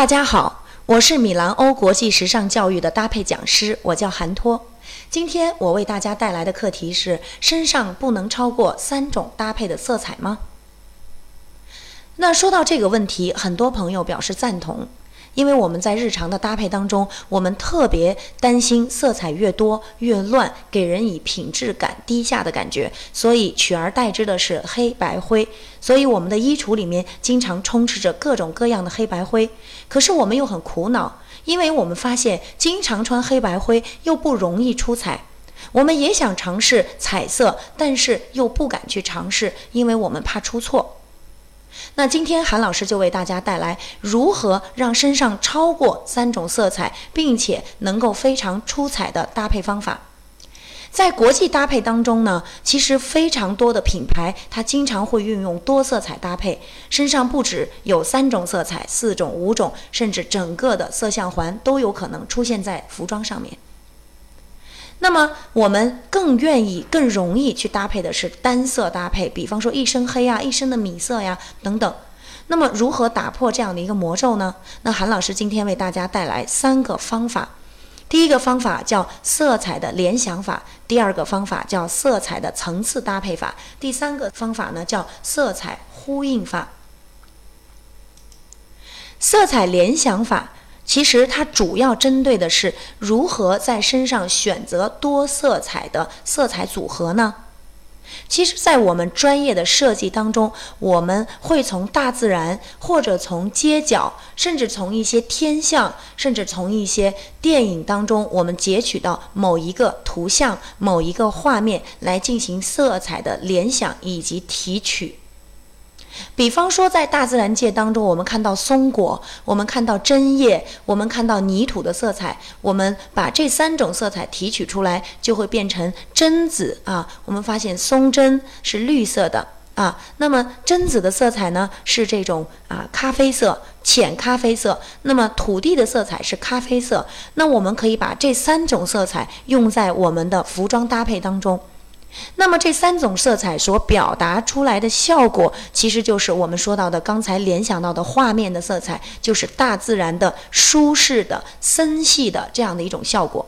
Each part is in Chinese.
大家好，我是米兰欧国际时尚教育的搭配讲师，我叫韩托。今天我为大家带来的课题是：身上不能超过3种搭配的色彩吗？那说到这个问题，很多朋友表示赞同，因为我们在日常的搭配当中，我们特别担心色彩越多越乱，给人以品质感低下的感觉，所以取而代之的是黑白灰。所以我们的衣橱里面经常充斥着各种各样的黑白灰。可是我们又很苦恼，因为我们发现经常穿黑白灰又不容易出彩。我们也想尝试彩色，但是又不敢去尝试，因为我们怕出错。那今天韩老师就为大家带来如何让身上超过3种色彩，并且能够非常出彩的搭配方法。在国际搭配当中呢，其实非常多的品牌它经常会运用多色彩搭配，身上不止有3种色彩、4种、5种，甚至整个的色相环都有可能出现在服装上面。那么我们更愿意、更容易去搭配的是单色搭配，比方说一身黑啊、一身的米色呀等等。那么如何打破这样的一个魔咒呢？那韩老师今天为大家带来3个方法。第一个方法叫色彩的联想法，第2个方法叫色彩的层次搭配法，第3个方法呢叫色彩呼应法。色彩联想法其实它主要针对的是如何在身上选择多色彩的色彩组合呢？其实在我们专业的设计当中，我们会从大自然，或者从街角，甚至从一些天象，甚至从一些电影当中，我们截取到某一个图像、某一个画面来进行色彩的联想以及提取。比方说在大自然界当中，我们看到松果，我们看到针叶，我们看到泥土的色彩，我们把这3种色彩提取出来，就会变成榛子啊。我们发现松针是绿色的啊，那么榛子的色彩呢是这种咖啡色、浅咖啡色，那么土地的色彩是咖啡色。那我们可以把这3种色彩用在我们的服装搭配当中。那么这3种色彩所表达出来的效果，其实就是我们说到的刚才联想到的画面的色彩，就是大自然的舒适的、森系的这样的一种效果。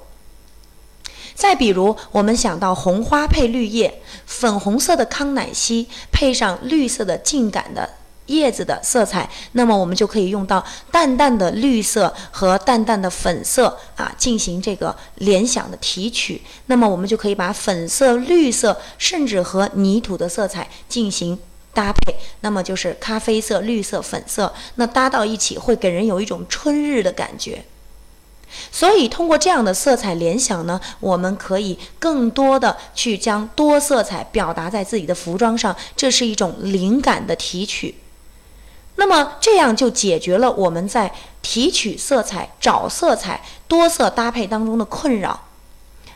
再比如我们想到红花配绿叶，粉红色的康乃馨配上绿色的劲感的叶子的色彩，那么我们就可以用到淡淡的绿色和淡淡的粉色进行这个联想的提取。那么我们就可以把粉色、绿色，甚至和泥土的色彩进行搭配，那么就是咖啡色、绿色、粉色，那搭到一起会给人有一种春日的感觉。所以通过这样的色彩联想呢，我们可以更多的去将多色彩表达在自己的服装上，这是一种灵感的提取。那么这样就解决了我们在提取色彩、找色彩、多色搭配当中的困扰。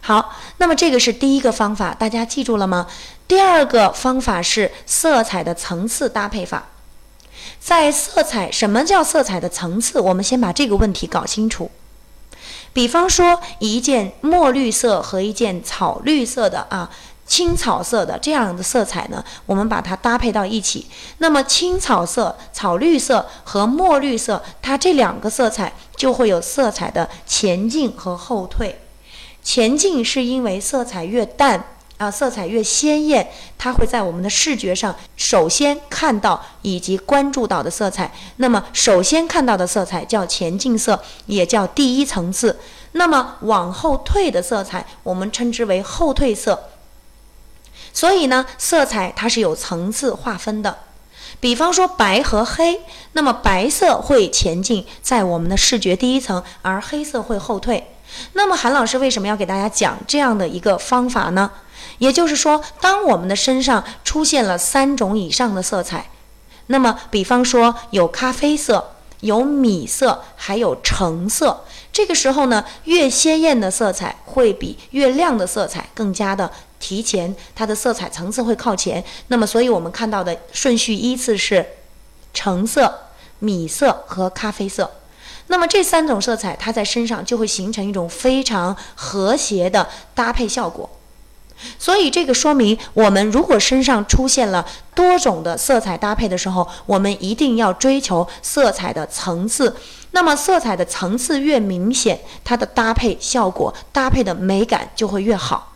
好，那么这个是第一个方法，大家记住了吗？第2个方法是色彩的层次搭配法。在色彩，什么叫色彩的层次？我们先把这个问题搞清楚。比方说一件墨绿色和一件草绿色的青草色的这样的色彩呢，我们把它搭配到一起，那么青草色、草绿色和墨绿色，它这2个色彩就会有色彩的前进和后退。前进是因为色彩越淡色彩越鲜艳，它会在我们的视觉上首先看到以及关注到的色彩，那么首先看到的色彩叫前进色，也叫第一层次。那么往后退的色彩我们称之为后退色。所以呢，色彩它是有层次划分的。比方说白和黑，那么白色会前进，在我们的视觉第一层，而黑色会后退。那么韩老师为什么要给大家讲这样的一个方法呢？也就是说，当我们的身上出现了3种以上的色彩，那么比方说有咖啡色、有米色，还有橙色，这个时候呢，越鲜艳的色彩会比越亮的色彩更加的提前，它的色彩层次会靠前。那么所以我们看到的顺序依次是橙色、米色和咖啡色。那么这3种色彩它在身上就会形成一种非常和谐的搭配效果。所以这个说明，我们如果身上出现了多种的色彩搭配的时候，我们一定要追求色彩的层次。那么色彩的层次越明显，它的搭配效果、搭配的美感就会越好。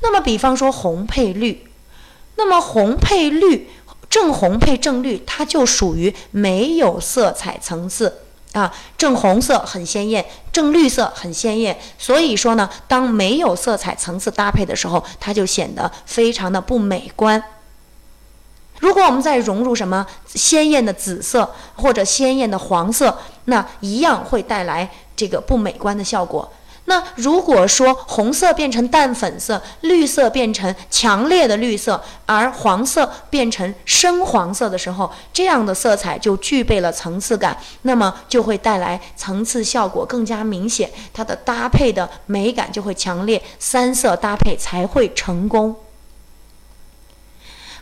那么比方说红配绿，那么红配绿，正红配正绿，它就属于没有色彩层次。啊，正红色很鲜艳，正绿色很鲜艳，所以说呢，当没有色彩层次搭配的时候，它就显得非常的不美观。如果我们再融入什么鲜艳的紫色或者鲜艳的黄色，那一样会带来这个不美观的效果。那如果说红色变成淡粉色，绿色变成强烈的绿色，而黄色变成深黄色的时候，这样的色彩就具备了层次感，那么就会带来层次效果更加明显，它的搭配的美感就会强烈，三色搭配才会成功。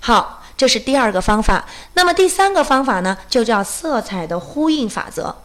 好，这是第二个方法。那么第三个方法呢，就叫色彩的呼应法则。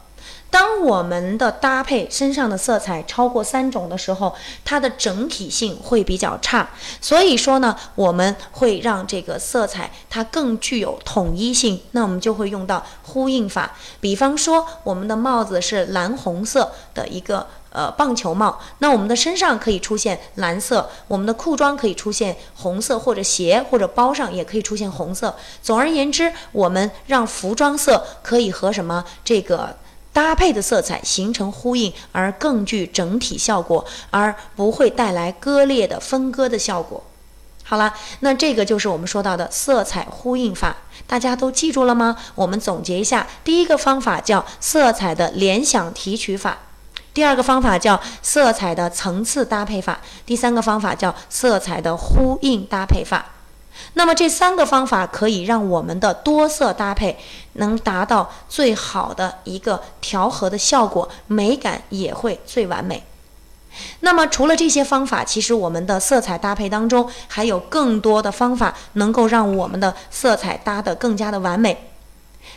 当我们的搭配身上的色彩超过3种的时候，它的整体性会比较差，所以说呢，我们会让这个色彩它更具有统一性，那我们就会用到呼应法。比方说我们的帽子是蓝红色的一个棒球帽，那我们的身上可以出现蓝色，我们的裤装可以出现红色，或者鞋或者包上也可以出现红色。总而言之，我们让服装色可以和什么这个搭配的色彩形成呼应，而更具整体效果，而不会带来割裂的分割的效果。好了，那这个就是我们说到的色彩呼应法，大家都记住了吗？我们总结一下，第一个方法叫色彩的联想提取法，第二个方法叫色彩的层次搭配法，第三个方法叫色彩的呼应搭配法。那么这3个方法可以让我们的多色搭配能达到最好的一个调和的效果，美感也会最完美。那么除了这些方法，其实我们的色彩搭配当中还有更多的方法能够让我们的色彩搭得更加的完美。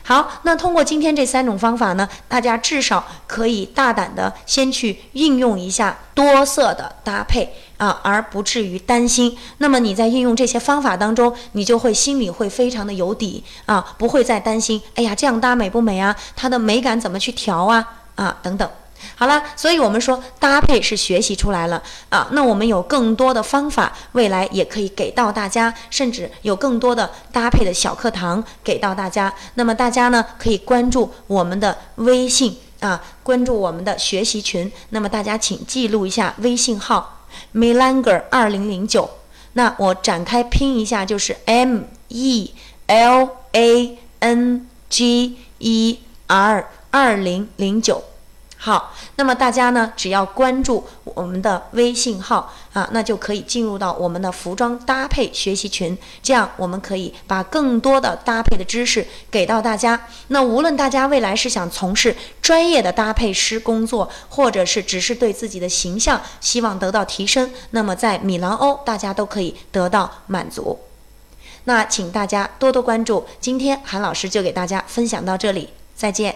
好，那通过今天这3种方法呢，大家至少可以大胆的先去应用一下多色的搭配啊，而不至于担心。那么你在应用这些方法当中，你就会心里会非常的有底啊，不会再担心，哎呀，这样搭美不美啊？它的美感怎么去调啊等等。好了，所以我们说搭配是学习出来了啊，那我们有更多的方法，未来也可以给到大家，甚至有更多的搭配的小课堂给到大家。那么大家呢，可以关注我们的微信啊，关注我们的学习群。那么大家请记录一下微信号 Melanger 2009，那我展开拼一下，就是 MELANGER 2009。好，那么大家呢，只要关注我们的微信号啊，那就可以进入到我们的服装搭配学习群，这样我们可以把更多的搭配的知识给到大家。那无论大家未来是想从事专业的搭配师工作，或者是只是对自己的形象希望得到提升，那么在米兰欧大家都可以得到满足。那请大家多多关注，今天韩老师就给大家分享到这里，再见。